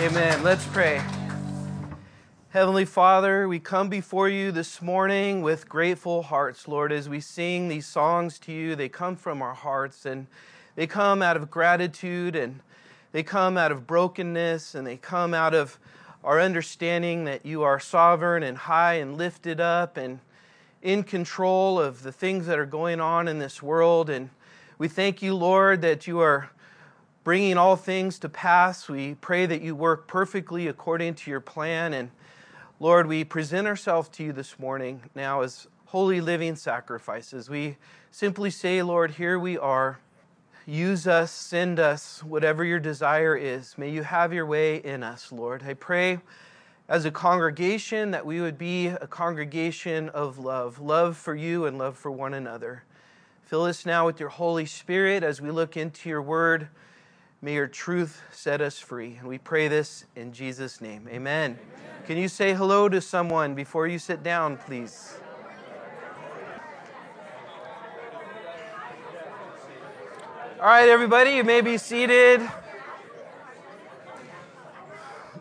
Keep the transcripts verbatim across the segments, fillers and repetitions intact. Amen. Let's pray. Heavenly Father, we come before you this morning with grateful hearts, Lord. As we sing these songs to you, they come from our hearts, and they come out of gratitude, and they come out of brokenness, and they come out of our understanding that you are sovereign and high and lifted up and in control of the things that are going on in this world. And we thank you, Lord, that you are bringing all things to pass. We pray that you work perfectly according to your plan. And Lord, we present ourselves to you this morning now as holy living sacrifices. We simply say, Lord, here we are. Use us, send us, whatever your desire is. May you have your way in us, Lord. I pray as a congregation that we would be a congregation of love, love for you and love for one another. Fill us now with your Holy Spirit as we look into your word. May your truth set us free. And we pray this in Jesus' name. Amen. Amen. Can you say hello to someone before you sit down, please? All right, everybody, you may be seated.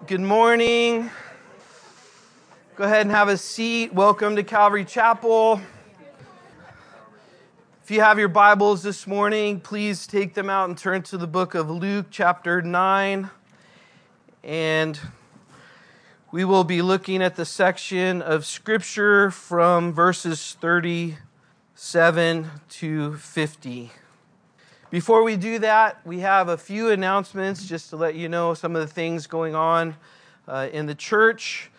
Good morning. Go ahead and have a seat. Welcome to Calvary Chapel. If you have your Bibles this morning, please take them out and turn to the book of Luke chapter nine. And we will be looking at the section of Scripture from verses thirty-seven to fifty. Before we do that, we have a few announcements just to let you know some of the things going on uh, in the church.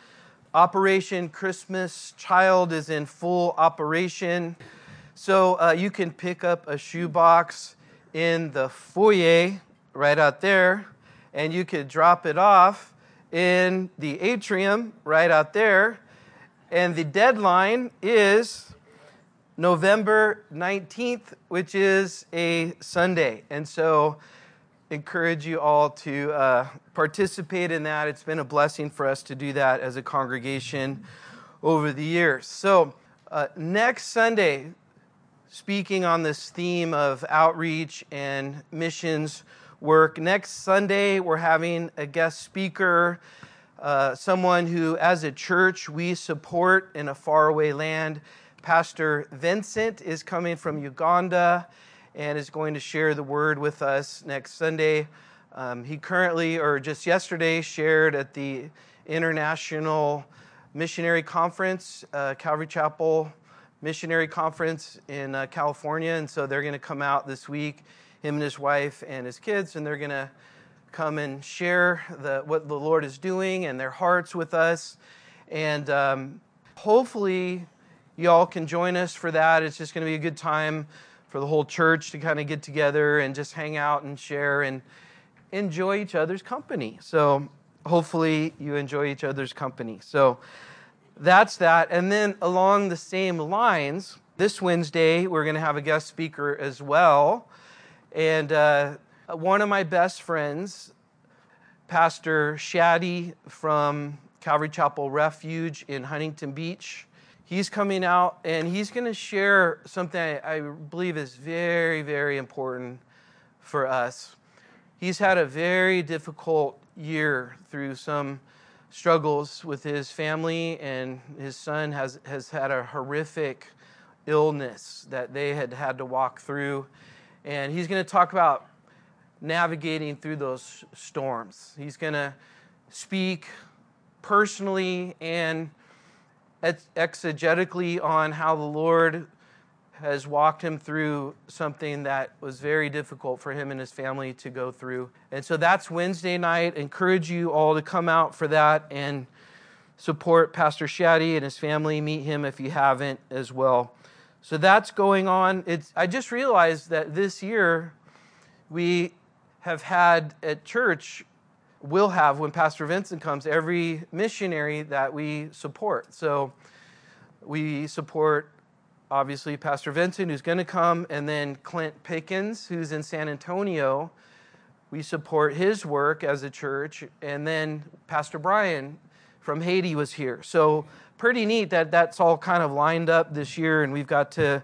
Operation Christmas Child is in full operation. So uh, you can pick up a shoebox in the foyer right out there, and you could drop it off in the atrium right out there. And the deadline is November nineteenth, which is a Sunday. And so encourage you all to uh, participate in that. It's been a blessing for us to do that as a congregation over the years. So uh, next Sunday, speaking on this theme of outreach and missions work. Next Sunday, we're having a guest speaker, uh, someone who, as a church, we support in a faraway land. Pastor Vincent is coming from Uganda and is going to share the word with us next Sunday. Um, he currently, or just yesterday, shared at the International Missionary Conference, uh, Calvary Chapel Missionary Conference in uh, California, and so they're going to come out this week, him and his wife and his kids, and they're going to come and share the, what the Lord is doing and their hearts with us, and um, hopefully y'all can join us for that. It's just going to be a good time for the whole church to kind of get together and just hang out and share and enjoy each other's company. So hopefully you enjoy each other's company. So that's that. And then along the same lines, this Wednesday, we're going to have a guest speaker as well. And uh, one of my best friends, Pastor Shaddy from Calvary Chapel Refuge in Huntington Beach, he's coming out and he's going to share something I, I believe is very, very important for us. He's had a very difficult year through some struggles with his family, and his son has, has had a horrific illness that they had had to walk through. And he's going to talk about navigating through those storms. He's going to speak personally and ex- exegetically on how the Lord has walked him through something that was very difficult for him and his family to go through. And so that's Wednesday night. Encourage you all to come out for that and support Pastor Shaddy and his family. Meet him if you haven't as well. So that's going on. It's, I just realized that this year we have had at church, will have when Pastor Vincent comes, every missionary that we support. So we support obviously Pastor Vincent, who's going to come, and then Clint Pickens, who's in San Antonio. We support his work as a church. And then Pastor Brian from Haiti was here. So pretty neat that that's all kind of lined up this year, and we've got to,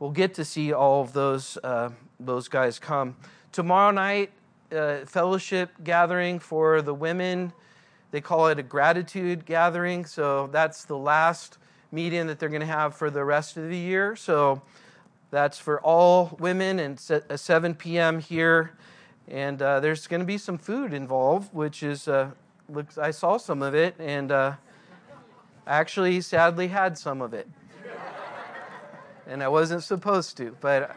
we'll get to see all of those, uh, those guys come. Tomorrow night, uh, fellowship gathering for the women. They call it a gratitude gathering. So that's the last meeting that they're going to have for the rest of the year. So that's for all women, and at seven p.m. here. And uh, there's going to be some food involved, which is, uh, looks, I saw some of it, and uh, actually sadly had some of it. And I wasn't supposed to, but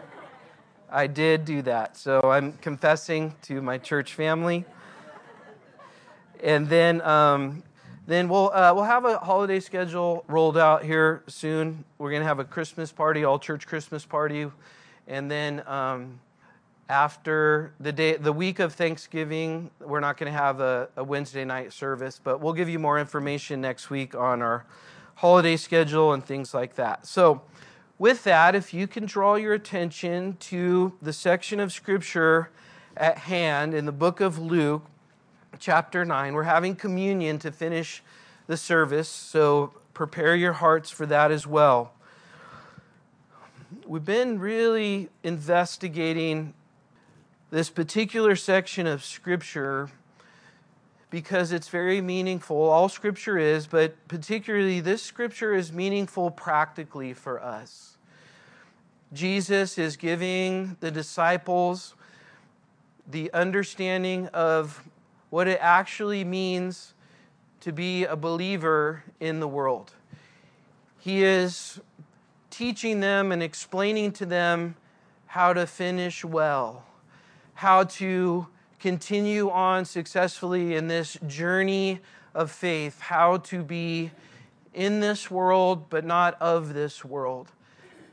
I did do that. So I'm confessing to my church family. And then um, then we'll uh, we'll have a holiday schedule rolled out here soon. We're going to have a Christmas party, all-church Christmas party. And then um, after the day, the week of Thanksgiving, we're not going to have a, a Wednesday night service, but we'll give you more information next week on our holiday schedule and things like that. So with that, if you can draw your attention to the section of Scripture at hand in the book of Luke, chapter nine. We're having communion to finish the service, so prepare your hearts for that as well. We've been really investigating this particular section of Scripture because it's very meaningful. All Scripture is, but particularly this Scripture is meaningful practically for us. Jesus is giving the disciples the understanding of what it actually means to be a believer in the world. He is teaching them and explaining to them how to finish well, how to continue on successfully in this journey of faith, how to be in this world but not of this world,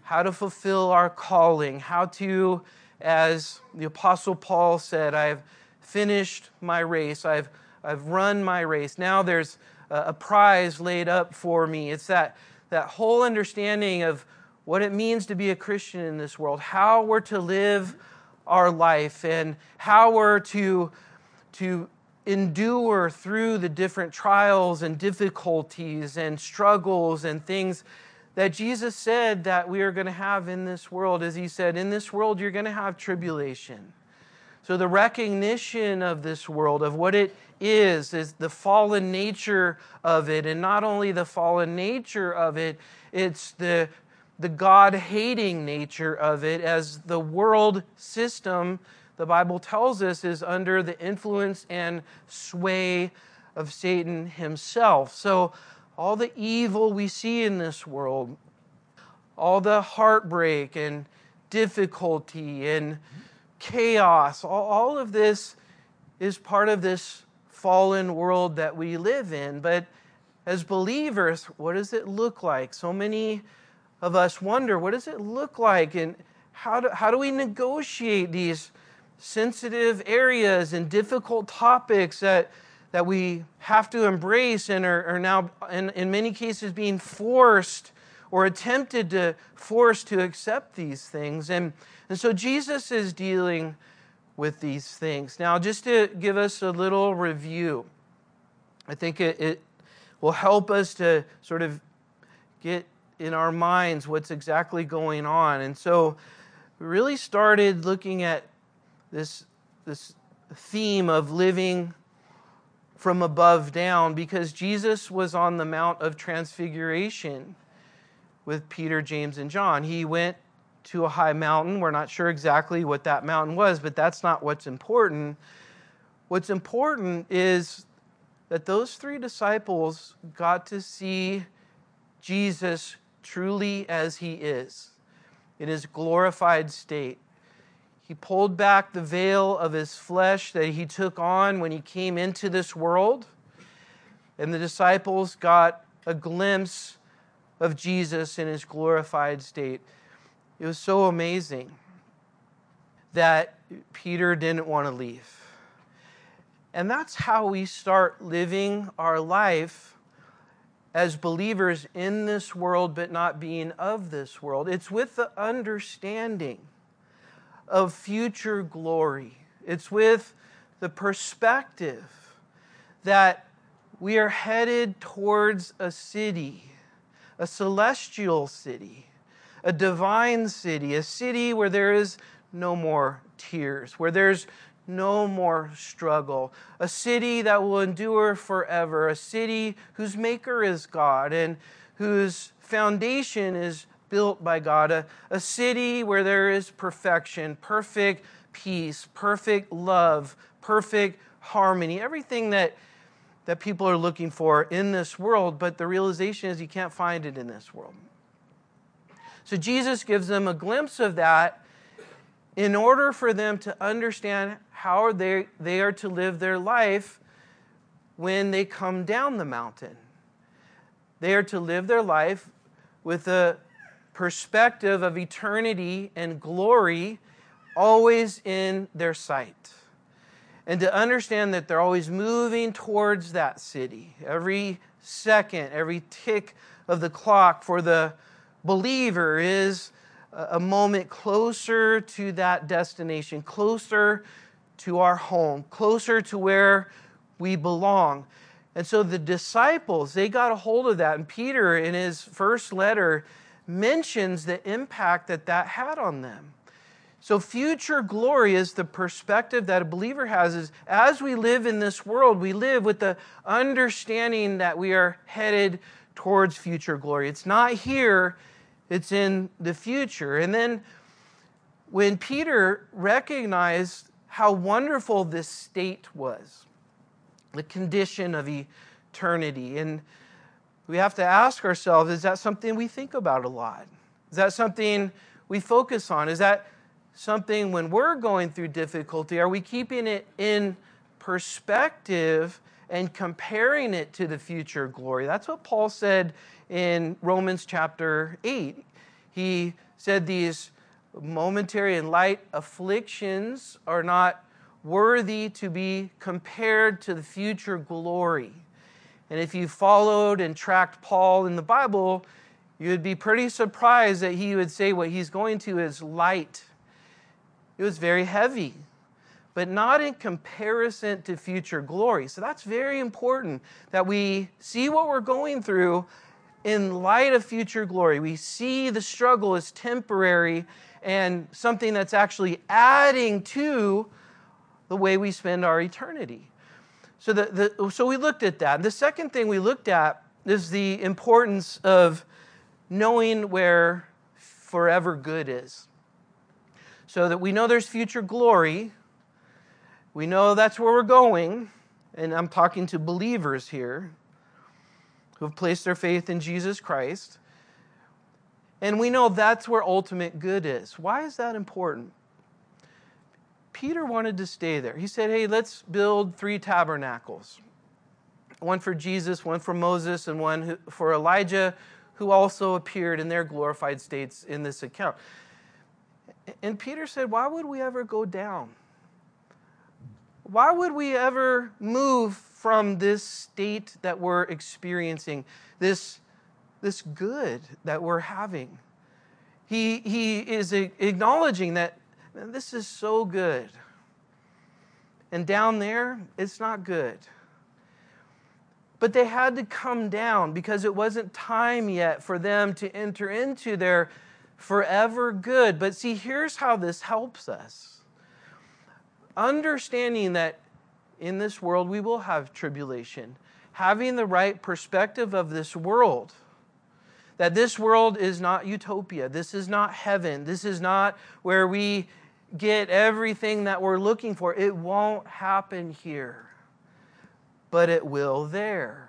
how to fulfill our calling, how to, as the Apostle Paul said, I have finished my race. I've I've run my race. Now there's a, a prize laid up for me. It's that that whole understanding of what it means to be a Christian in this world, how we're to live our life, and how we're to to endure through the different trials and difficulties and struggles and things that Jesus said that we are going to have in this world. As he said, in this world you're going to have tribulation. So the recognition of this world, of what it is, is the fallen nature of it. And not only the fallen nature of it, it's the, the God-hating nature of it, as the world system, the Bible tells us, is under the influence and sway of Satan himself. So all the evil we see in this world, all the heartbreak and difficulty and chaos, all of this is part of this fallen world that we live in. But as believers, what does it look like? So many of us wonder, what does it look like? And how do, how do we negotiate these sensitive areas and difficult topics that, that we have to embrace and are, are now, in, in many cases, being forced or attempted to force to accept these things? And And so Jesus is dealing with these things. Now, just to give us a little review, I think it, it will help us to sort of get in our minds what's exactly going on. And so we really started looking at this, this theme of living from above down, because Jesus was on the Mount of Transfiguration with Peter, James, and John. He went to a high mountain. We're not sure exactly what that mountain was, but that's not what's important. What's important is that those three disciples got to see Jesus truly as he is, in his glorified state. He pulled back the veil of his flesh that he took on when he came into this world, and the disciples got a glimpse of Jesus in his glorified state. It was so amazing that Peter didn't want to leave. And that's how we start living our life as believers in this world, but not being of this world. It's with the understanding of future glory. It's with the perspective that we are headed towards a city, a celestial city, a divine city, a city where there is no more tears, where there's no more struggle. A city that will endure forever. A city whose maker is God and whose foundation is built by God. A, a city where there is perfection, perfect peace, perfect love, perfect harmony. Everything that that people are looking for in this world, but the realization is you can't find it in this world. So Jesus gives them a glimpse of that in order for them to understand how they, they are to live their life when they come down the mountain. They are to live their life with a perspective of eternity and glory always in their sight. And to understand that they're always moving towards that city. Every second, every tick of the clock for the believer is a moment closer to that destination, closer to our home, closer to where we belong. And so the disciples, they got a hold of that. And Peter, in his first letter, mentions the impact that that had on them. So future glory is the perspective that a believer has. Is as we live in this world, we live with the understanding that we are headed towards future glory. It's not here, it's in the future. And then when Peter recognized how wonderful this state was, the condition of eternity, and we have to ask ourselves, is that something we think about a lot? Is that something we focus on? Is that something when we're going through difficulty, are we keeping it in perspective and comparing it to the future glory? That's what Paul said in Romans chapter eight. He said these momentary and light afflictions are not worthy to be compared to the future glory. And if you followed and tracked Paul in the Bible, you would be pretty surprised that he would say what he's going to is light. It was very heavy, but not in comparison to future glory. So that's very important that we see what we're going through in light of future glory. We see the struggle as temporary and something that's actually adding to the way we spend our eternity. So, the, the, so we looked at that. The second thing we looked at is the importance of knowing where forever good is. So that we know there's future glory, we know that's where we're going, and I'm talking to believers here who have placed their faith in Jesus Christ, and we know that's where ultimate good is. Why is that important? Peter wanted to stay there. He said, hey, let's build three tabernacles, one for Jesus, one for Moses, and one for Elijah, who also appeared in their glorified states in this account. And Peter said, why would we ever go down? Why would we ever move from this state that we're experiencing, this, this good that we're having? He, he is acknowledging that this is so good. And down there, it's not good. But they had to come down because it wasn't time yet for them to enter into their forever good. But see, here's how this helps us. Understanding that in this world we will have tribulation. Having the right perspective of this world. That this world is not utopia. This is not heaven. This is not where we get everything that we're looking for. It won't happen here. But it will there.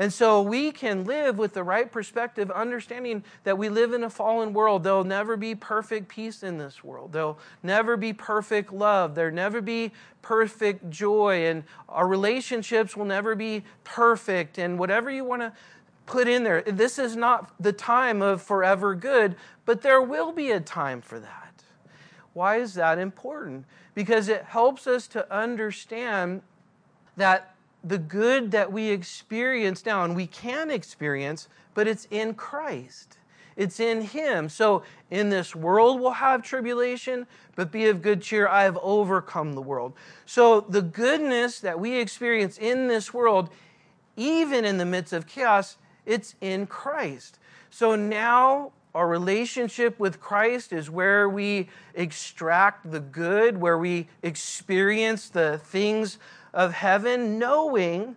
And so we can live with the right perspective, understanding that we live in a fallen world. There'll never be perfect peace in this world. There'll never be perfect love. There'll never be perfect joy. And our relationships will never be perfect. And whatever you want to put in there, this is not the time of forever good, but there will be a time for that. Why is that important? Because it helps us to understand that the good that we experience now, and we can experience, but it's in Christ. It's in Him. So in this world we'll have tribulation, but be of good cheer, I have overcome the world. So the goodness that we experience in this world, even in the midst of chaos, it's in Christ. So now Our relationship with Christ is where we extract the good, where we experience the things of heaven, knowing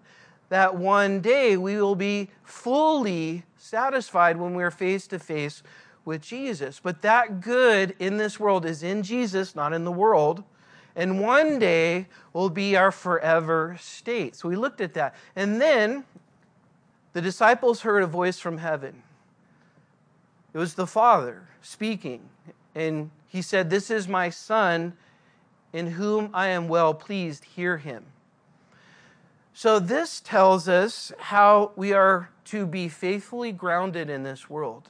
that one day we will be fully satisfied when we're face to face with Jesus. But that good in this world is in Jesus, not in the world. And one day will be our forever state. So we looked at that. And then the disciples heard a voice from heaven. It was the Father speaking. And he said, "This is my Son, in whom I am well pleased. Hear him." So this tells us how we are to be faithfully grounded in this world.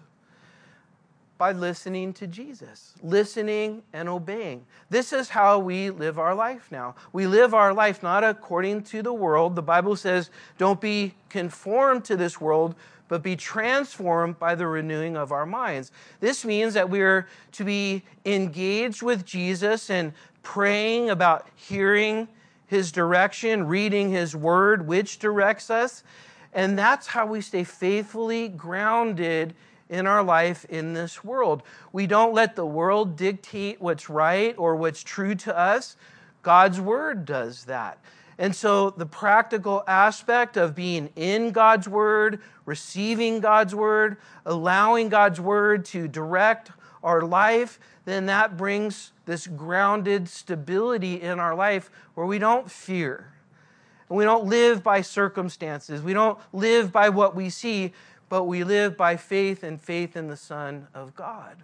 By listening to Jesus, listening and obeying. This is how we live our life now. We live our life not according to the world. The Bible says, don't be conformed to this world, but be transformed by the renewing of our minds. This means that we are to be engaged with Jesus and praying about hearing his direction, reading his word, which directs us. And that's how we stay faithfully grounded in our life in this world. We don't let the world dictate what's right or what's true to us. God's word does that. And so the practical aspect of being in God's word, receiving God's word, allowing God's word to direct our life, then that brings this grounded stability in our life where we don't fear. And we don't live by circumstances. We don't live by what we see, but we live by faith and faith in the Son of God.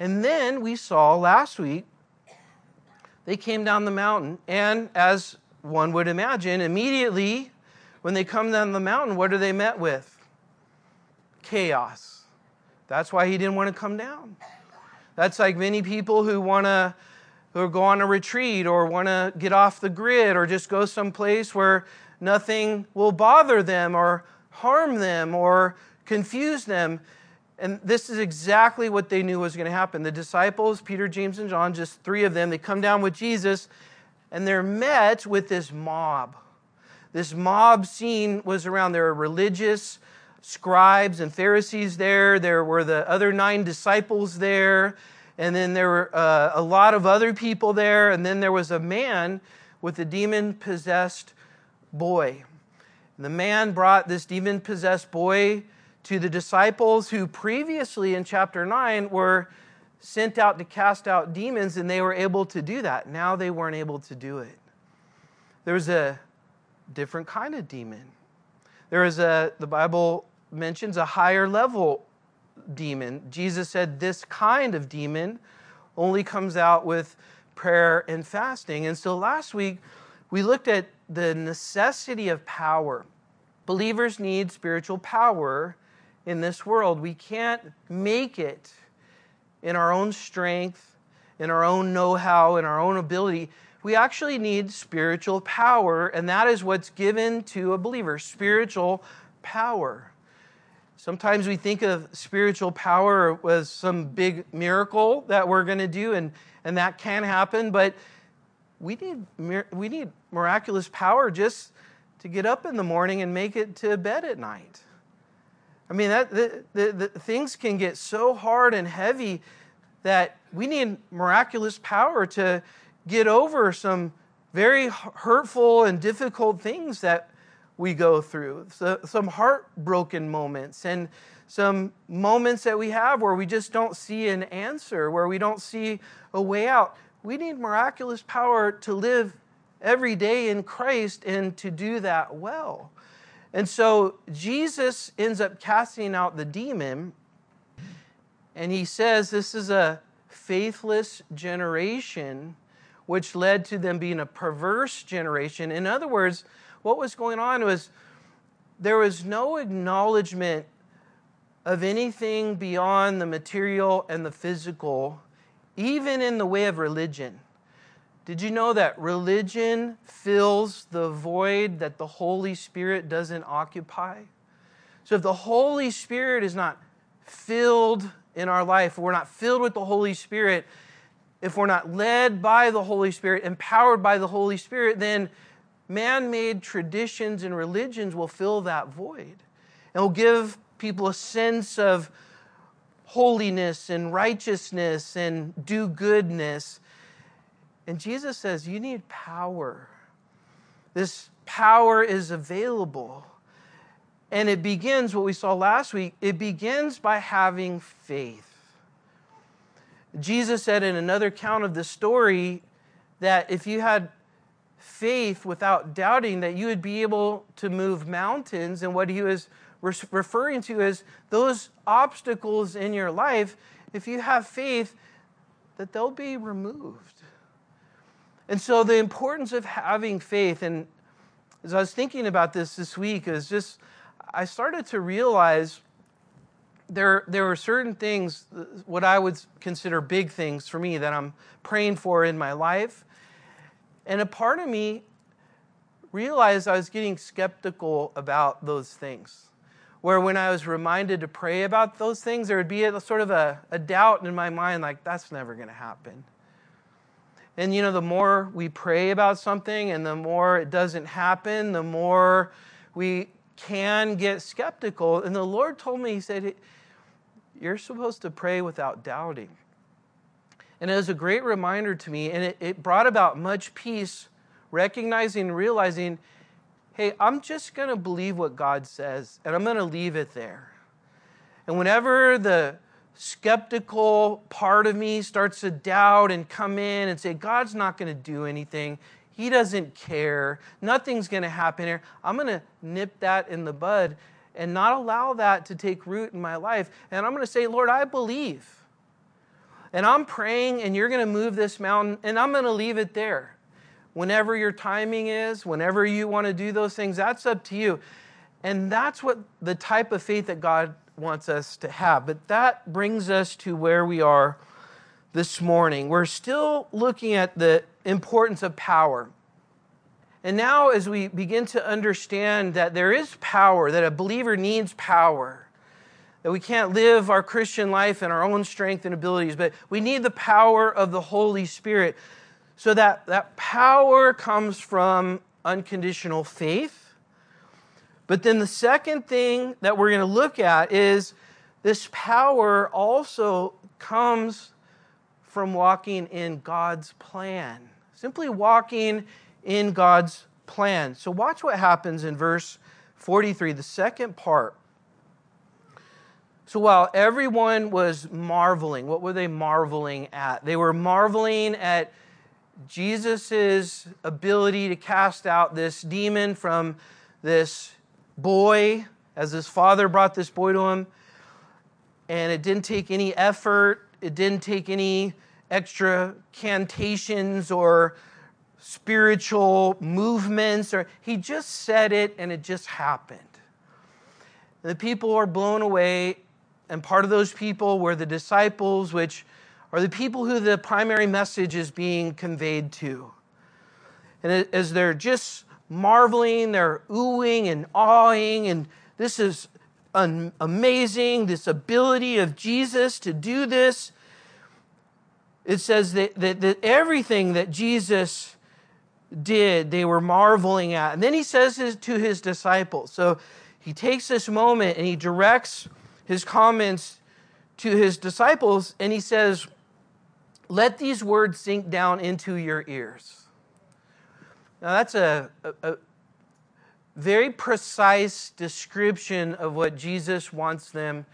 And then we saw last week, they came down the mountain, and as one would imagine, immediately when they come down the mountain, what are they met with? Chaos. That's why he didn't want to come down. That's like many people who want to who go on a retreat or want to get off the grid or just go someplace where nothing will bother them or harm them or confuse them. And this is exactly what they knew was going to happen. The disciples, Peter, James, and John, just three of them, they come down with Jesus and they're met with this mob. This mob scene was around. There were religious scribes and Pharisees there. There were the other nine disciples there. And then there were uh, a lot of other people there. And then there was a man with a demon-possessed boy. The man brought this demon-possessed boy to the disciples who previously in chapter nine were sent out to cast out demons, and they were able to do that. Now they weren't able to do it. There was a different kind of demon. There is a, the Bible mentions a higher level demon. Jesus said this kind of demon only comes out with prayer and fasting. And so last week, we looked at the necessity of power. Believers need spiritual power in this world. We can't make it in our own strength, in our own know-how, in our own ability. We actually need spiritual power, and that is what's given to a believer, spiritual power. Sometimes we think of spiritual power as some big miracle that we're going to do, and, and that can happen, but We need we need miraculous power just to get up in the morning and make it to bed at night. I mean, that the, the, the things can get so hard and heavy that we need miraculous power to get over some very hurtful and difficult things that we go through, so, some heartbroken moments and some moments that we have where we just don't see an answer, where we don't see a way out. We need miraculous power to live every day in Christ and to do that well. And so Jesus ends up casting out the demon, and he says this is a faithless generation, which led to them being a perverse generation. In other words, what was going on was there was no acknowledgement of anything beyond the material and the physical, even in the way of religion. Did you know that religion fills the void that the Holy Spirit doesn't occupy? So if the Holy Spirit is not filled in our life, we're not filled with the Holy Spirit, if we're not led by the Holy Spirit, empowered by the Holy Spirit, then man-made traditions and religions will fill that void and will give people a sense of holiness and righteousness and do goodness. And Jesus says, you need power. This power is available. And it begins, what we saw last week, it begins by having faith. Jesus said in another account of the story that if you had faith without doubting, that you would be able to move mountains. And what he was referring to is those obstacles in your life, if you have faith, that they'll be removed. And so the importance of having faith, and as I was thinking about this this week, is just I started to realize there there were certain things, what I would consider big things for me, that I'm praying for in my life. And a part of me realized I was getting skeptical about those things, where when I was reminded to pray about those things, there would be a sort of a, a doubt in my mind, like, that's never going to happen. And, you know, the more we pray about something and the more it doesn't happen, the more we can get skeptical. And the Lord told me, he said, you're supposed to pray without doubting. And it was a great reminder to me, and it, it brought about much peace, recognizing and realizing, hey, I'm just going to believe what God says, and I'm going to leave it there. And whenever the skeptical part of me starts to doubt and come in and say, God's not going to do anything, he doesn't care, nothing's going to happen here, I'm going to nip that in the bud and not allow that to take root in my life. And I'm going to say, Lord, I believe. And I'm praying, and you're going to move this mountain, and I'm going to leave it there. Whenever your timing is, whenever you want to do those things, that's up to you. And that's what the type of faith that God wants us to have. But that brings us to where we are this morning. We're still looking at the importance of power. And now as we begin to understand that there is power, that a believer needs power, that we can't live our Christian life in our own strength and abilities, but we need the power of the Holy Spirit. So that, that power comes from unconditional faith. But then the second thing that we're going to look at is this power also comes from walking in God's plan. Simply walking in God's plan. So watch what happens in verse forty-three, the second part. So while everyone was marveling, what were they marveling at? They were marveling at Jesus' ability to cast out this demon from this boy, as his father brought this boy to him. And it didn't take any effort. It didn't take any extra cantations or spiritual movements. Or he just said it, and it just happened. The people are blown away. And part of those people were the disciples, which are the people who the primary message is being conveyed to. And as they're just marveling, they're oohing and awing, and this is un- amazing, this ability of Jesus to do this. It says that, that, that everything that Jesus did, they were marveling at. And then he says this to his disciples. So he takes this moment and he directs his comments to his disciples, and he says, let these words sink down into your ears. Now that's a, a, a very precise description of what Jesus wants them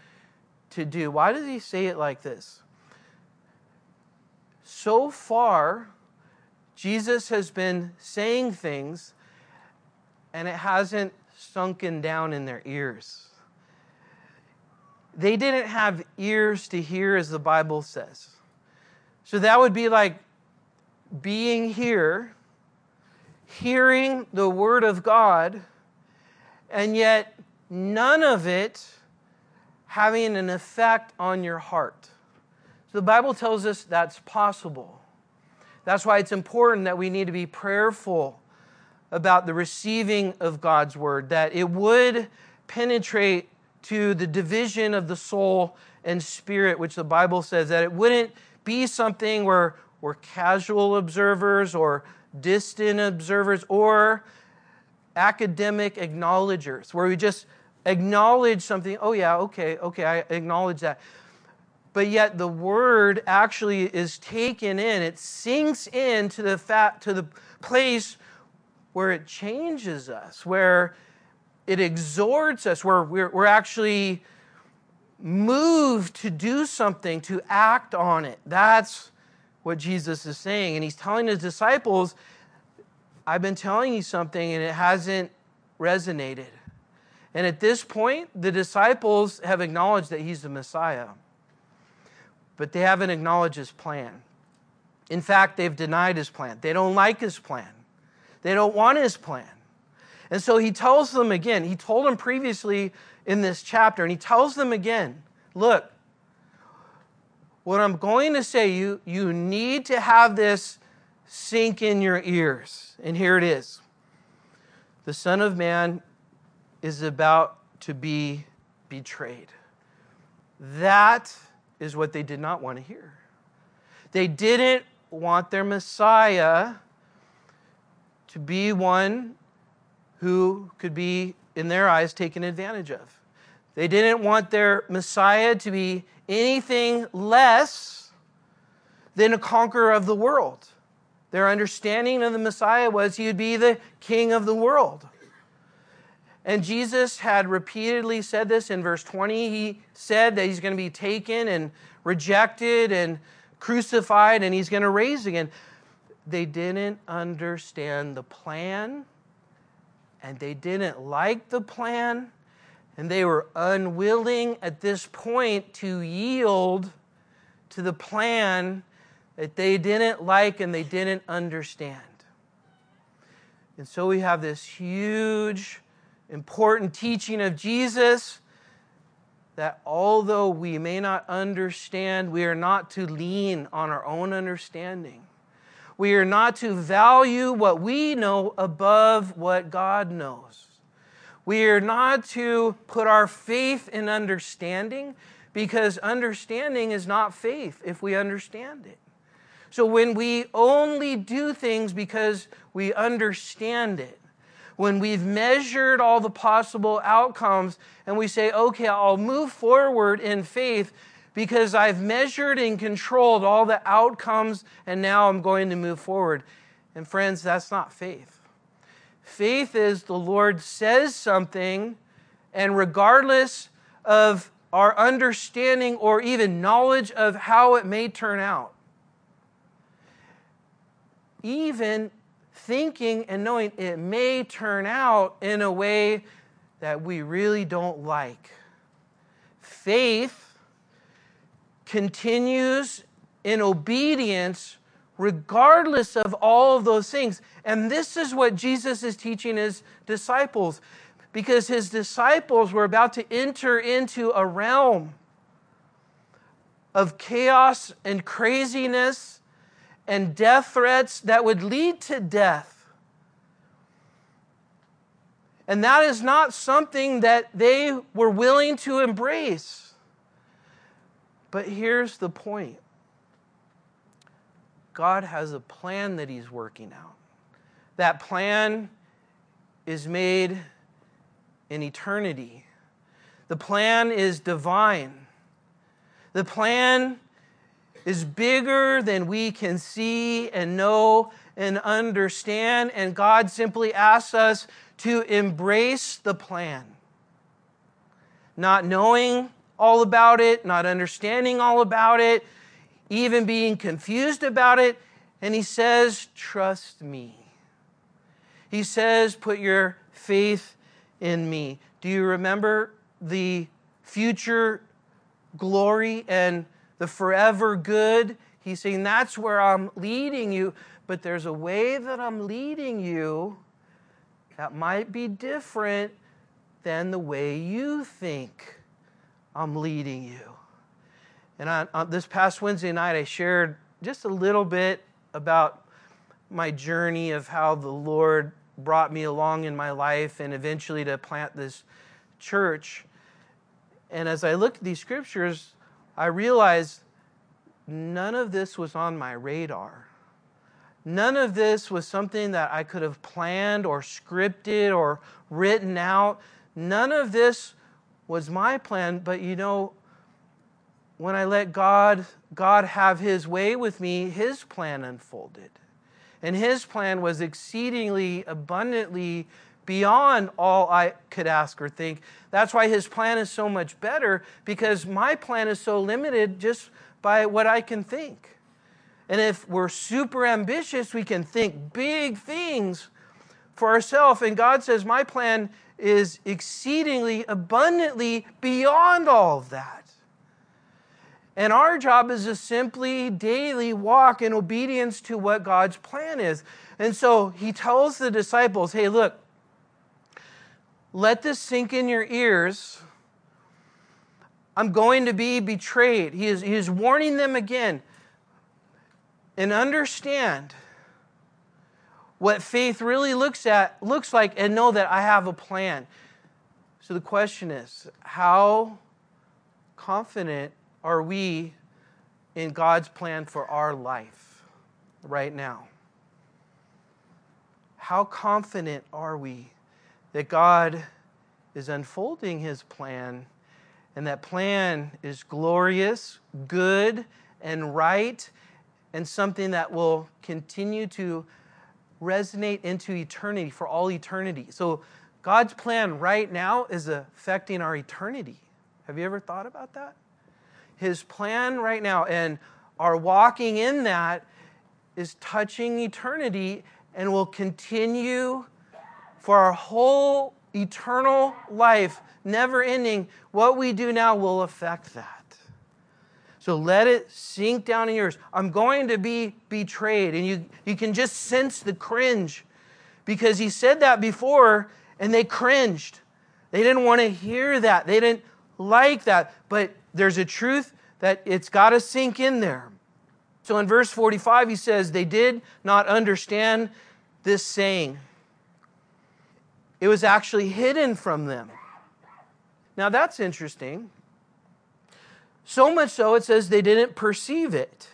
to do. Why does he say it like this? So far, Jesus has been saying things, and it hasn't sunken down in their ears. They didn't have ears to hear, as the Bible says. So that would be like being here, hearing the Word of God, and yet none of it having an effect on your heart. So the Bible tells us that's possible. That's why it's important that we need to be prayerful about the receiving of God's Word, that it would penetrate to the division of the soul and spirit, which the Bible says that it wouldn't be something where we're casual observers or distant observers or academic acknowledgers, where we just acknowledge something. Oh yeah, okay, okay, I acknowledge that. But yet the word actually is taken in. It sinks into the fact, to the place where it changes us, where it exhorts us, where we're, we're actually moved to do something, to act on it. That's what Jesus is saying. And he's telling his disciples, I've been telling you something and it hasn't resonated. And at this point, the disciples have acknowledged that he's the Messiah, but they haven't acknowledged his plan. In fact, they've denied his plan. They don't like his plan. They don't want his plan. And so he tells them again, he told them previously in this chapter, and he tells them again, look, what I'm going to say, you, you need to have this sink in your ears. And here it is. The Son of Man is about to be betrayed. That is what they did not want to hear. They didn't want their Messiah to be one who could be, in their eyes, taken advantage of. They didn't want their Messiah to be anything less than a conqueror of the world. Their understanding of the Messiah was he would be the king of the world. And Jesus had repeatedly said this in verse twenty. He said that he's going to be taken and rejected and crucified, and he's going to rise again. They didn't understand the plan, and they didn't like the plan, and they were unwilling at this point to yield to the plan that they didn't like and they didn't understand. And so we have this huge, important teaching of Jesus that although we may not understand, we are not to lean on our own understanding. We are not to value what we know above what God knows. We are not to put our faith in understanding, because understanding is not faith if we understand it. So when we only do things because we understand it, when we've measured all the possible outcomes and we say, okay, I'll move forward in faith because I've measured and controlled all the outcomes and now I'm going to move forward. And friends, that's not faith. Faith is the Lord says something, and regardless of our understanding or even knowledge of how it may turn out, even thinking and knowing it may turn out in a way that we really don't like. Faith continues in obedience regardless of all of those things. And this is what Jesus is teaching his disciples, because his disciples were about to enter into a realm of chaos and craziness and death threats that would lead to death. And that is not something that they were willing to embrace. But here's the point. God has a plan that he's working out. That plan is made in eternity. The plan is divine. The plan is bigger than we can see and know and understand, and God simply asks us to embrace the plan. Not knowing all about it, not understanding all about it, even being confused about it, and he says, trust me. He says, put your faith in me. Do you remember the future glory and the forever good? He's saying, that's where I'm leading you, but there's a way that I'm leading you that might be different than the way you think I'm leading you. And on, on this past Wednesday night, I shared just a little bit about my journey of how the Lord brought me along in my life and eventually to plant this church. And as I looked at these scriptures, I realized none of this was on my radar. None of this was something that I could have planned or scripted or written out. None of this was my plan, but you know, when I let God, God have his way with me, his plan unfolded. And his plan was exceedingly abundantly beyond all I could ask or think. That's why his plan is so much better, because my plan is so limited just by what I can think. And if we're super ambitious, we can think big things for ourselves. And God says, my plan is exceedingly abundantly beyond all of that. And our job is to simply daily walk in obedience to what God's plan is. And so he tells the disciples, hey, look, let this sink in your ears. I'm going to be betrayed. He is, he is warning them again. And understand what faith really looks at looks like, and know that I have a plan. So the question is, how confident are we in God's plan for our life right now? How confident are we that God is unfolding his plan, and that plan is glorious, good, and right, and something that will continue to resonate into eternity, for all eternity. So God's plan right now is affecting our eternity. Have you ever thought about that? His plan right now, and our walking in that, is touching eternity and will continue for our whole eternal life, never ending. What we do now will affect that. So let it sink down in yours. I'm going to be betrayed. And you, you can just sense the cringe, because he said that before and they cringed. They didn't want to hear that. They didn't like that. But there's a truth that it's got to sink in there. So in verse forty-five, he says, they did not understand this saying. It was actually hidden from them. Now that's interesting. So much so, it says they didn't perceive it.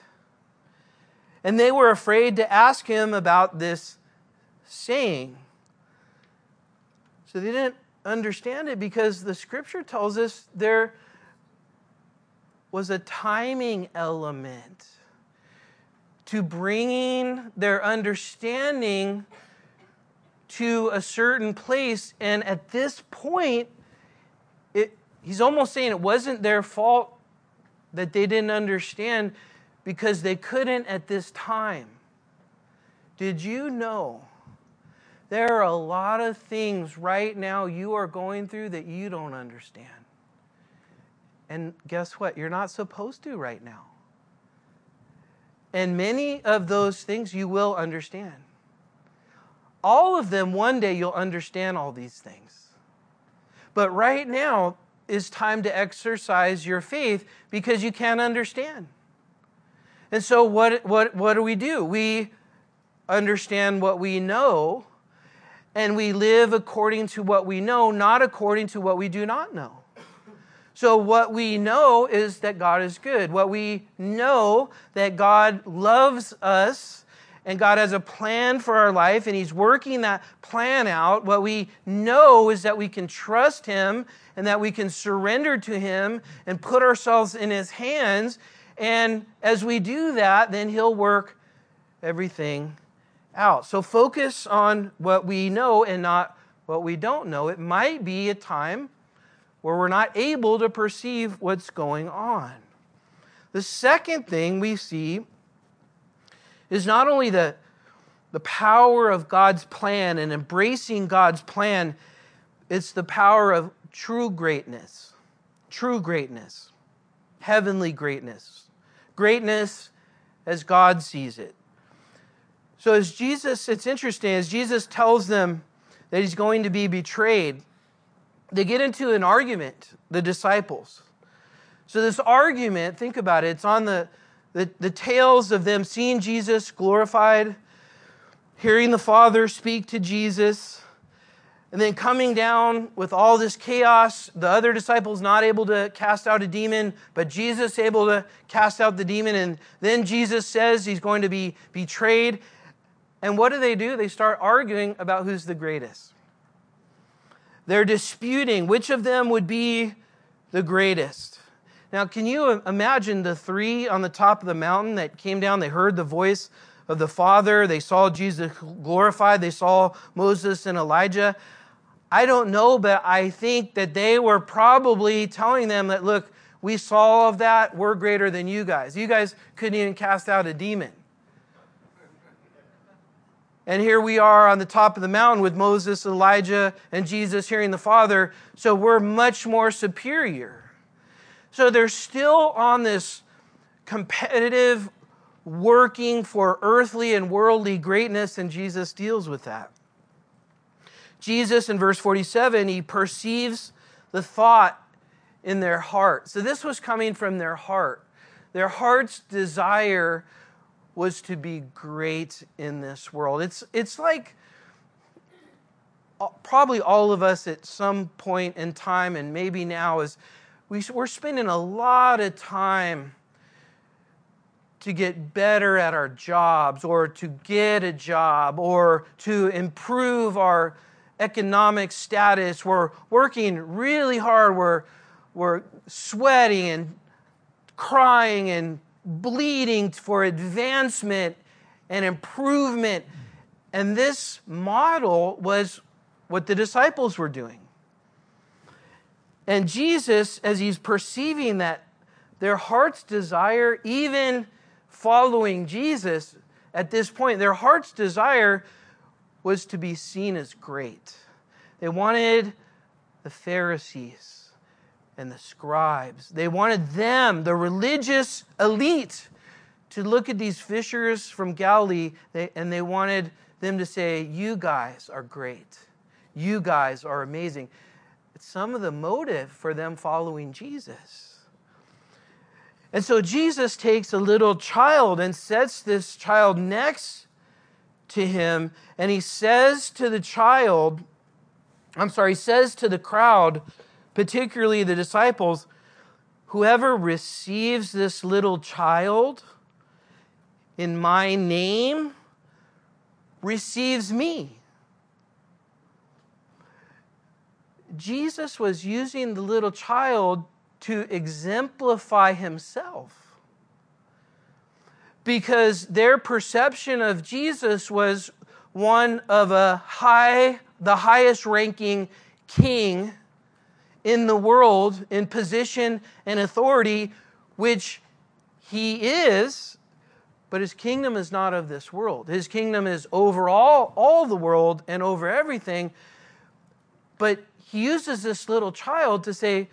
And they were afraid to ask him about this saying. So they didn't understand it, because the scripture tells us there was a timing element to bringing their understanding to a certain place. And at this point, it, he's almost saying it wasn't their fault that they didn't understand, because they couldn't at this time. Did you know there are a lot of things right now you are going through that you don't understand? And guess what? You're not supposed to right now. And many of those things you will understand. All of them, one day you'll understand all these things. But right now is time to exercise your faith, because you can't understand. And so what, what, what do we do? We understand what we know, and we live according to what we know, not according to what we do not know. So what we know is that God is good. What we know that God loves us, and God has a plan for our life, and he's working that plan out. What we know is that we can trust him, and that we can surrender to him and put ourselves in his hands. And as we do that, then he'll work everything out. So focus on what we know and not what we don't know. It might be a time where we're not able to perceive what's going on. The second thing we see is not only the, the power of God's plan and embracing God's plan, it's the power of true greatness, true greatness, heavenly greatness, greatness as God sees it. So as Jesus, it's interesting, as Jesus tells them that he's going to be betrayed, they get into an argument, the disciples. So this argument, think about it, it's on the The, the tales of them seeing Jesus glorified, hearing the Father speak to Jesus, and then coming down with all this chaos, the other disciples not able to cast out a demon, but Jesus able to cast out the demon. And then Jesus says he's going to be betrayed. And what do they do? They start arguing about who's the greatest. They're disputing which of them would be the greatest. Now, can you imagine the three on the top of the mountain that came down? They heard the voice of the Father. They saw Jesus glorified. They saw Moses and Elijah. I don't know, but I think that they were probably telling them that, look, we saw all of that. We're greater than you guys. You guys couldn't even cast out a demon. And here we are on the top of the mountain with Moses, Elijah, and Jesus hearing the Father. So we're much more superior. So they're still on this competitive working for earthly and worldly greatness, and Jesus deals with that. Jesus, in verse forty-seven, he perceives the thought in their heart. So this was coming from their heart. Their heart's desire was to be great in this world. It's, it's like probably all of us at some point in time, and maybe now, is we, we're spending a lot of time to get better at our jobs, or to get a job, or to improve our economic status. We're working really hard. We're, we're sweating and crying and bleeding for advancement and improvement. And this model was what the disciples were doing. And Jesus, as he's perceiving that, their heart's desire, even following Jesus at this point, their heart's desire was to be seen as great. They wanted the Pharisees and the scribes. They wanted them, the religious elite, to look at these fishers from Galilee, and they wanted them to say, you guys are great. You guys are amazing. It's some of the motive for them following Jesus. And so Jesus takes a little child and sets this child next to him, and he says to the child, I'm sorry, he says to the crowd, particularly the disciples, whoever receives this little child in my name receives me. Jesus was using the little child to exemplify himself, because their perception of Jesus was one of a high, the highest ranking king in the world in position and authority, which he is, but his kingdom is not of this world. His kingdom is over all, all the world and over everything. But he uses this little child to say,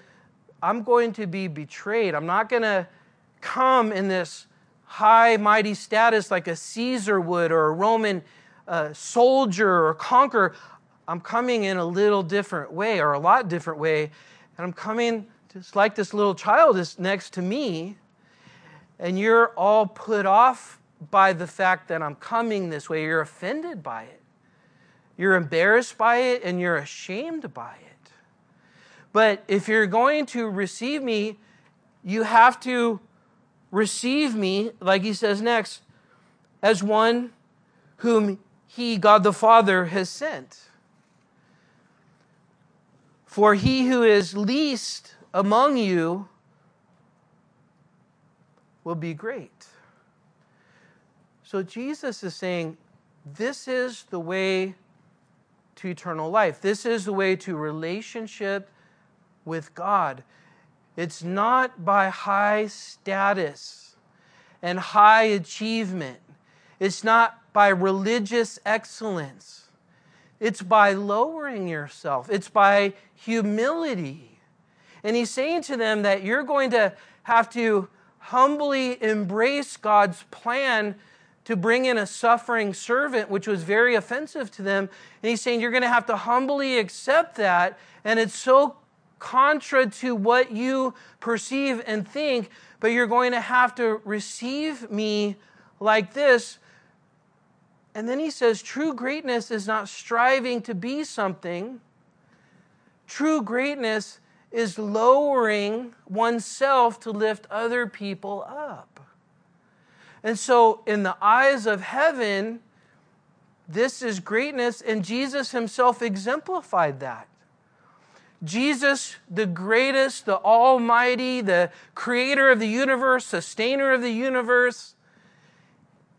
I'm going to be betrayed. I'm not going to come in this high, mighty status like a Caesar would, or a Roman uh, soldier or conqueror. I'm coming in a little different way, or a lot different way. And I'm coming just like this little child is next to me. And you're all put off by the fact that I'm coming this way. You're offended by it. You're embarrassed by it, and you're ashamed by it. But if you're going to receive me, you have to receive me, like he says next, as one whom he, God the Father, has sent. For he who is least among you will be great. So Jesus is saying, this is the way to eternal life. This is the way to relationship with God. It's not by high status and high achievement. It's not by religious excellence. It's by lowering yourself. It's by humility. And he's saying to them that you're going to have to humbly embrace God's plan to bring in a suffering servant, which was very offensive to them. And he's saying you're going to have to humbly accept that. And it's so contra to what you perceive and think, but you're going to have to receive me like this. And then he says, true greatness is not striving to be something. True greatness is lowering oneself to lift other people up. And so in the eyes of heaven, this is greatness, and Jesus himself exemplified that. Jesus, the greatest, the almighty, the creator of the universe, sustainer of the universe,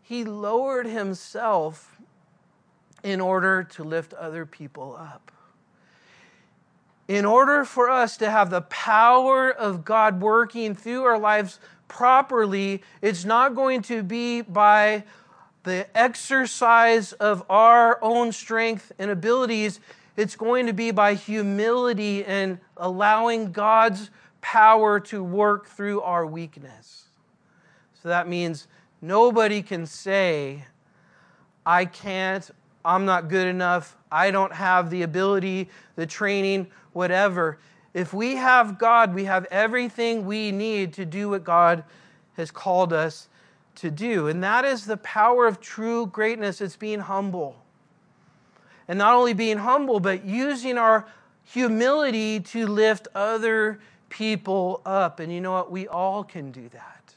he lowered himself in order to lift other people up. In order for us to have the power of God working through our lives properly, it's not going to be by the exercise of our own strength and abilities. It's going to be by humility and allowing God's power to work through our weakness. So that means nobody can say, I can't, I'm not good enough, I don't have the ability, the training, whatever. If we have God, we have everything we need to do what God has called us to do. And that is the power of true greatness. It's being humble. And not only being humble, but using our humility to lift other people up. And you know what? We all can do that.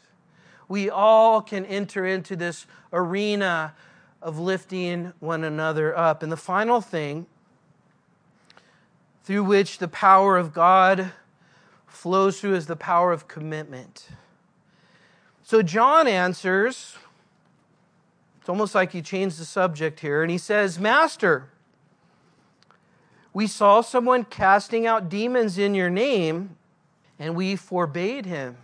We all can enter into this arena of lifting one another up. And the final thing through which the power of God flows through is the power of commitment. So John answers, it's almost like he changed the subject here, and he says, Master, we saw someone casting out demons in your name, and we forbade him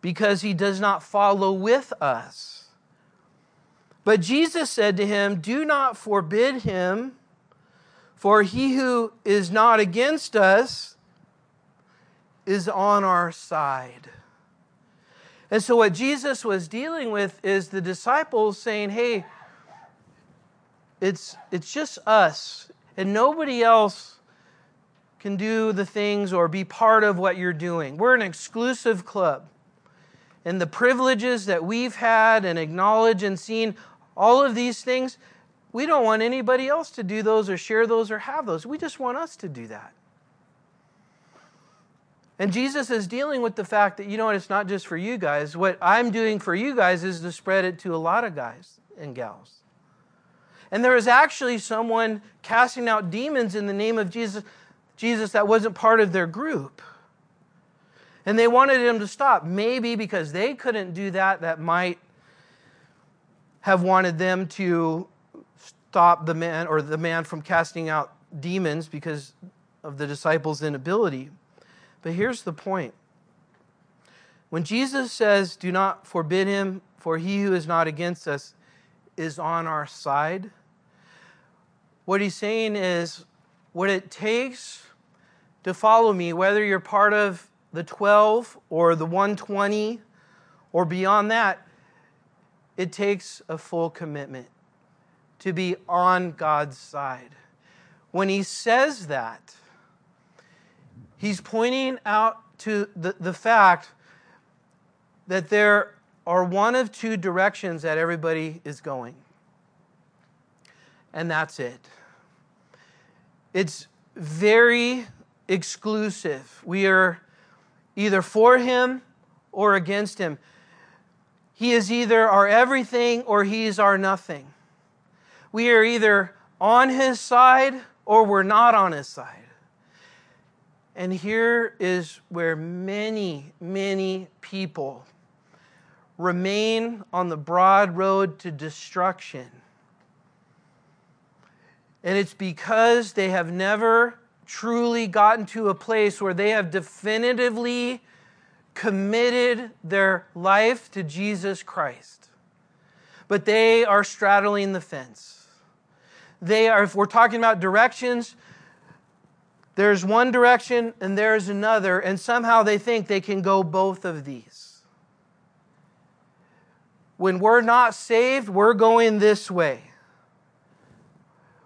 because he does not follow with us. But Jesus said to him, do not forbid him, for he who is not against us is on our side. And so what Jesus was dealing with is the disciples saying, hey, it's, it's just us, and nobody else can do the things or be part of what you're doing. We're an exclusive club. And the privileges that we've had and acknowledged and seen, all of these things, we don't want anybody else to do those or share those or have those. We just want us to do that. And Jesus is dealing with the fact that, you know what, it's not just for you guys. What I'm doing for you guys is to spread it to a lot of guys and gals. And there was actually someone casting out demons in the name of Jesus, Jesus that wasn't part of their group. And they wanted him to stop, maybe because they couldn't do that, that might have wanted them to stop the man or the man from casting out demons because of the disciples' inability. But here's the point. When Jesus says, do not forbid him, for he who is not against us is on our side, what he's saying is what it takes to follow me, whether you're part of the twelve or the one hundred twenty or beyond that, it takes a full commitment to be on God's side. When he says that, he's pointing out to the, the fact that there are one of two directions that everybody is going. And that's it. It's very exclusive. We are either for him or against him. He is either our everything or he is our nothing. We are either on his side or we're not on his side. And here is where many, many people remain on the broad road to destruction. And it's because they have never truly gotten to a place where they have definitively committed their life to Jesus Christ. But they are straddling the fence. They are, if we're talking about directions, there's one direction and there's another, and somehow they think they can go both of these. When we're not saved, we're going this way.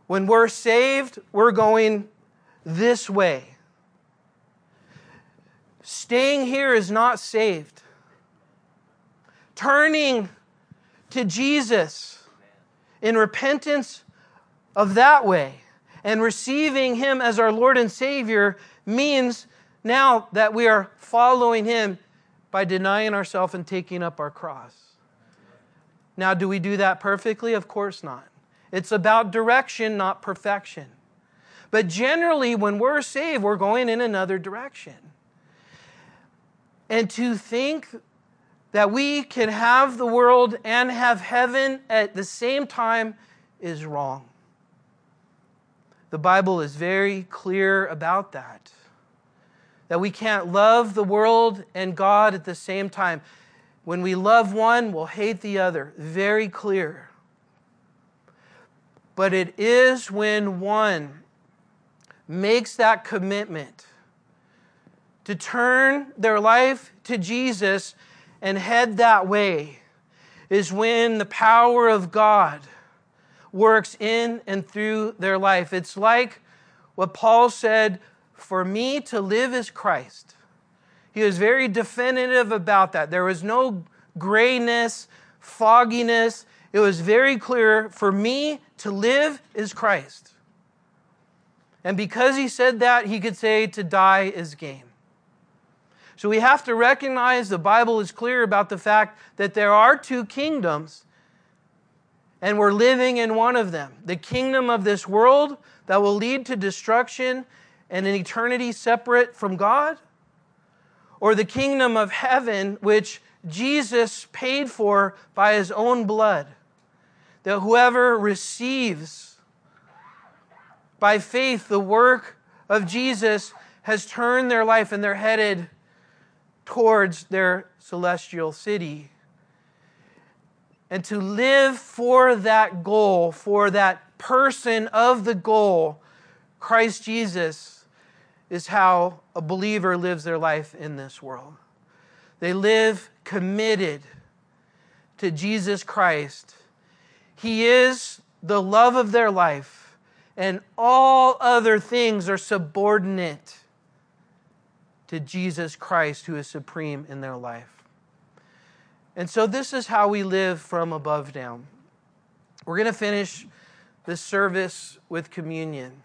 When we're saved, we're going this way. Staying here is not saved. Turning to Jesus in repentance of that way and receiving him as our Lord and Savior means now that we are following him by denying ourselves and taking up our cross. Now, do we do that perfectly? Of course not. It's about direction, not perfection. But generally, when we're saved, we're going in another direction. And to think that we can have the world and have heaven at the same time is wrong. The Bible is very clear about that. That we can't love the world and God at the same time. When we love one, we'll hate the other. Very clear. But it is when one makes that commitment to turn their life to Jesus and head that way is when the power of God works in and through their life. It's like what Paul said, for me to live is Christ. He was very definitive about that. There was no grayness, fogginess. It was very clear, for me to live is Christ. And because he said that, he could say to die is gain. So we have to recognize the Bible is clear about the fact that there are two kingdoms, and we're living in one of them. The kingdom of this world that will lead to destruction and an eternity separate from God, or the kingdom of heaven, which Jesus paid for by his own blood, that whoever receives by faith the work of Jesus has turned their life and they're headed towards their celestial city. And to live for that goal, for that person of the goal, Christ Jesus, is how a believer lives their life in this world. They live committed to Jesus Christ. He is the love of their life, and all other things are subordinate to Jesus Christ, who is supreme in their life. And so this is how we live from above down. We're going to finish this service with communion.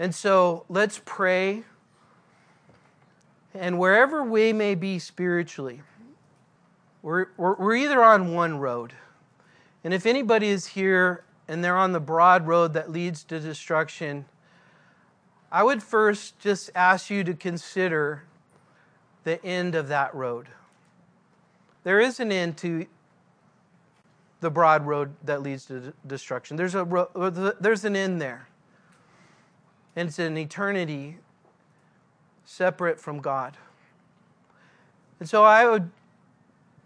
And so let's pray. And wherever we may be spiritually, we're, we're, we're either on one road. And if anybody is here and they're on the broad road that leads to destruction, I would first just ask you to consider the end of that road. There is an end to the broad road that leads to destruction. There's a ro- there's an end there. And it's an eternity separate from God. And so I would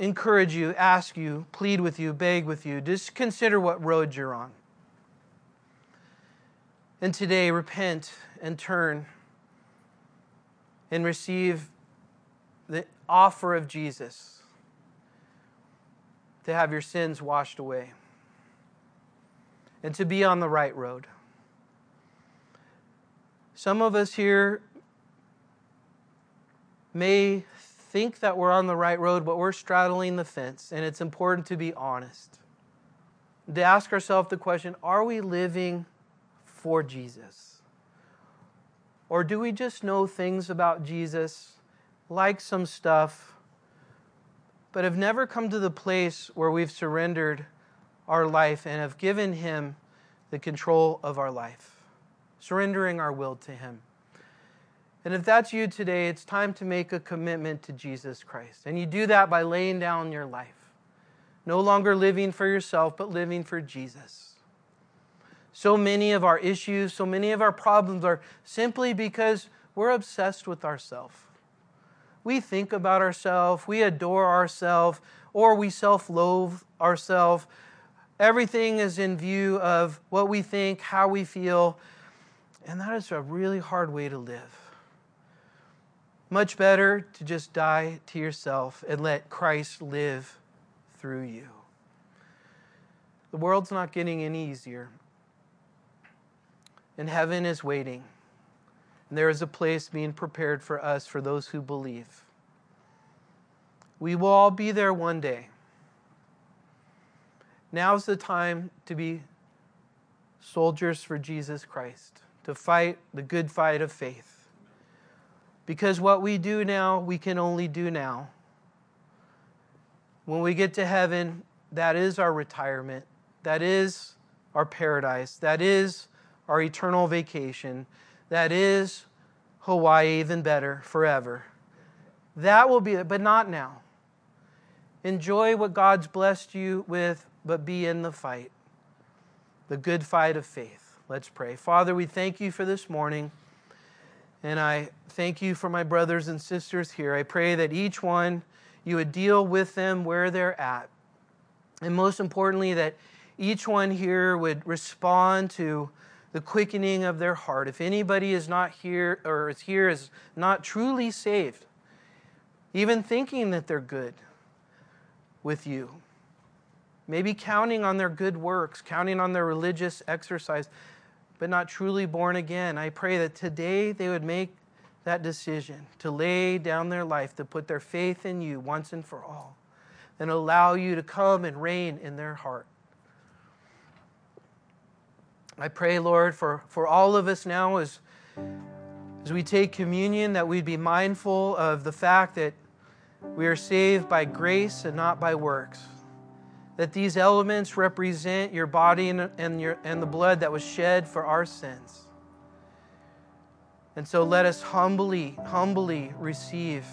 encourage you, ask you, plead with you, beg with you, just consider what road you're on. And today, repent and turn and receive the offer of Jesus to have your sins washed away and to be on the right road. Some of us here may think that we're on the right road, but we're straddling the fence, and it's important to be honest, to ask ourselves the question, are we living for Jesus? Or do we just know things about Jesus, like some stuff, but have never come to the place where we've surrendered our life and have given him the control of our life, surrendering our will to him? And if that's you today, it's time to make a commitment to Jesus Christ. And you do that by laying down your life, no longer living for yourself, but living for Jesus. So many of our issues, so many of our problems are simply because we're obsessed with ourselves. We think about ourselves, we adore ourselves, or we self-loathe ourselves. Everything is in view of what we think, how we feel, and that is a really hard way to live. Much better to just die to yourself and let Christ live through you. The world's not getting any easier. And heaven is waiting. And there is a place being prepared for us, for those who believe. We will all be there one day. Now's the time to be soldiers for Jesus Christ, to fight the good fight of faith. Because what we do now, we can only do now. When we get to heaven, that is our retirement. That is our paradise. That is our eternal vacation, that is Hawaii, even better, forever. That will be it, but not now. Enjoy what God's blessed you with, but be in the fight, the good fight of faith. Let's pray. Father, we thank you for this morning, and I thank you for my brothers and sisters here. I pray that each one, you would deal with them where they're at, and most importantly, that each one here would respond to the quickening of their heart. If anybody is not here or is here is not truly saved, even thinking that they're good with you, maybe counting on their good works, counting on their religious exercise, but not truly born again, I pray that today they would make that decision to lay down their life, to put their faith in you once and for all, and allow you to come and reign in their heart. I pray, Lord, for, for all of us now as, as we take communion, that we'd be mindful of the fact that we are saved by grace and not by works, that these elements represent your body and, and, your, and the blood that was shed for our sins. And so let us humbly, humbly receive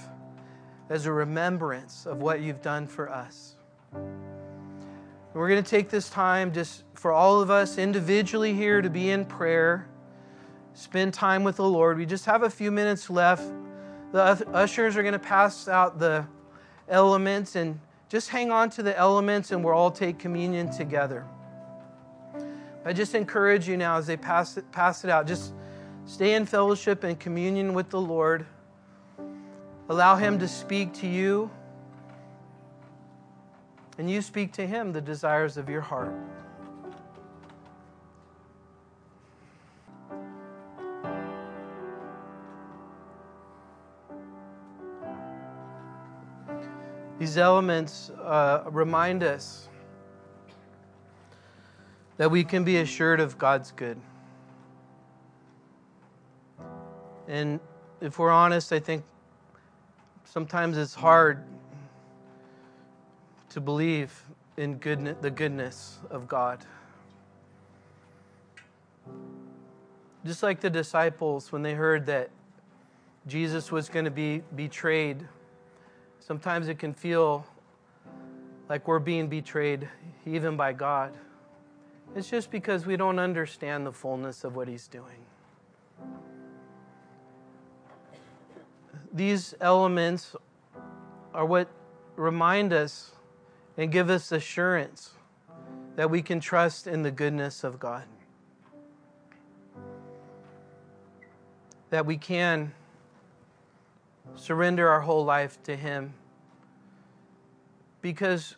as a remembrance of what you've done for us. We're going to take this time just for all of us individually here to be in prayer, spend time with the Lord. We just have a few minutes left. The ushers are going to pass out the elements, and just hang on to the elements and we'll all take communion together. I just encourage you now as they pass it, pass it out, just stay in fellowship and communion with the Lord. Allow Him to speak to you, and you speak to Him the desires of your heart. These elements uh, remind us that we can be assured of God's good. And if we're honest, I think sometimes it's hard to believe in goodness, the goodness of God. Just like the disciples, when they heard that Jesus was going to be betrayed, sometimes it can feel like we're being betrayed even by God. It's just because we don't understand the fullness of what He's doing. These elements are what remind us and give us assurance that we can trust in the goodness of God, that we can surrender our whole life to Him, because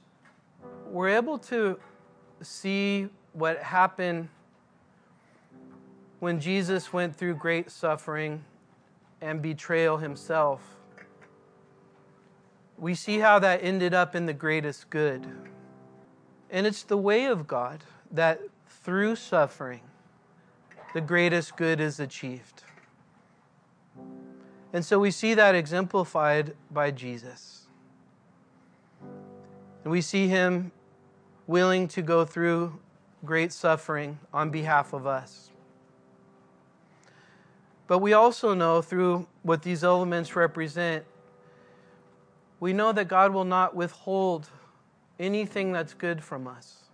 we're able to see what happened when Jesus went through great suffering and betrayal Himself. We see how that ended up in the greatest good. And it's the way of God that through suffering, the greatest good is achieved. And so we see that exemplified by Jesus. And we see Him willing to go through great suffering on behalf of us. But we also know through what these elements represent, we know that God will not withhold anything that's good from us.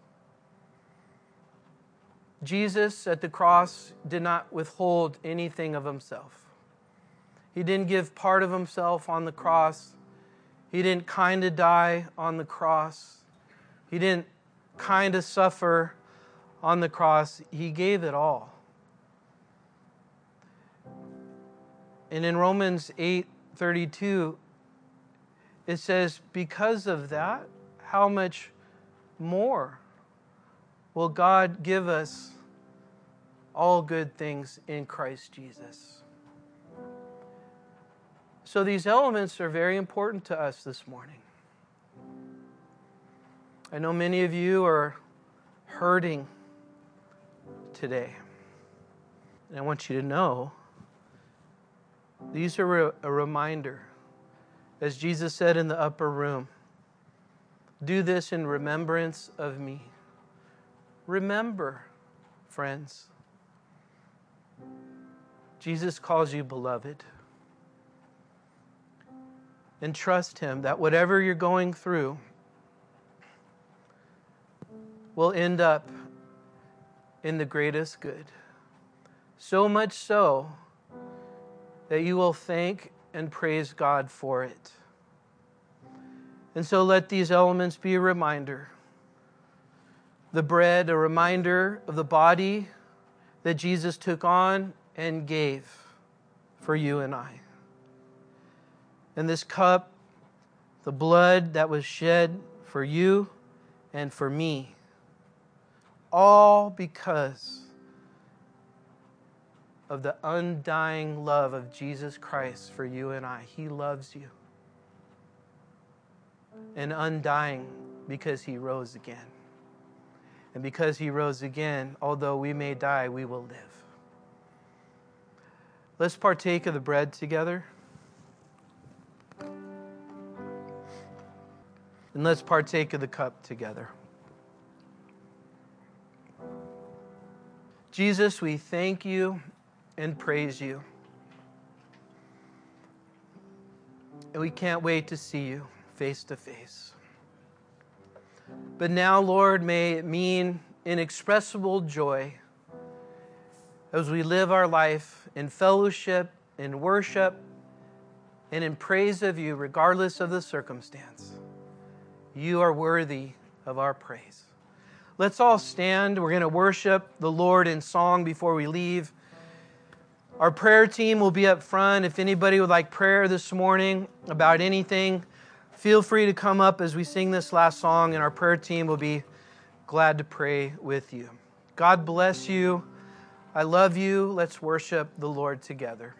Jesus at the cross did not withhold anything of Himself. He didn't give part of Himself on the cross. He didn't kind of die on the cross. He didn't kind of suffer on the cross. He gave it all. And in Romans eight thirty-two, it says, because of that, how much more will God give us all good things in Christ Jesus? So these elements are very important to us this morning. I know many of you are hurting today. And I want you to know these are a reminder. As Jesus said in the upper room, do this in remembrance of me. Remember, friends, Jesus calls you beloved. And trust him that whatever you're going through will end up in the greatest good. So much so that you will thank and praise God for it. And so let these elements be a reminder. The bread, a reminder of the body that Jesus took on and gave for you and I. And this cup, the blood that was shed for you and for me. All because of the undying love of Jesus Christ for you and I. He loves you. And undying because he rose again. And because he rose again, although we may die, we will live. Let's partake of the bread together. And let's partake of the cup together. Jesus, we thank you and praise you. And we can't wait to see you face to face. But now, Lord, may it mean inexpressible joy as we live our life in fellowship, in worship, and in praise of you, regardless of the circumstance. You are worthy of our praise. Let's all stand. We're going to worship the Lord in song before we leave. Our prayer team will be up front. If anybody would like prayer this morning about anything, feel free to come up as we sing this last song, and our prayer team will be glad to pray with you. God bless you. I love you. Let's worship the Lord together.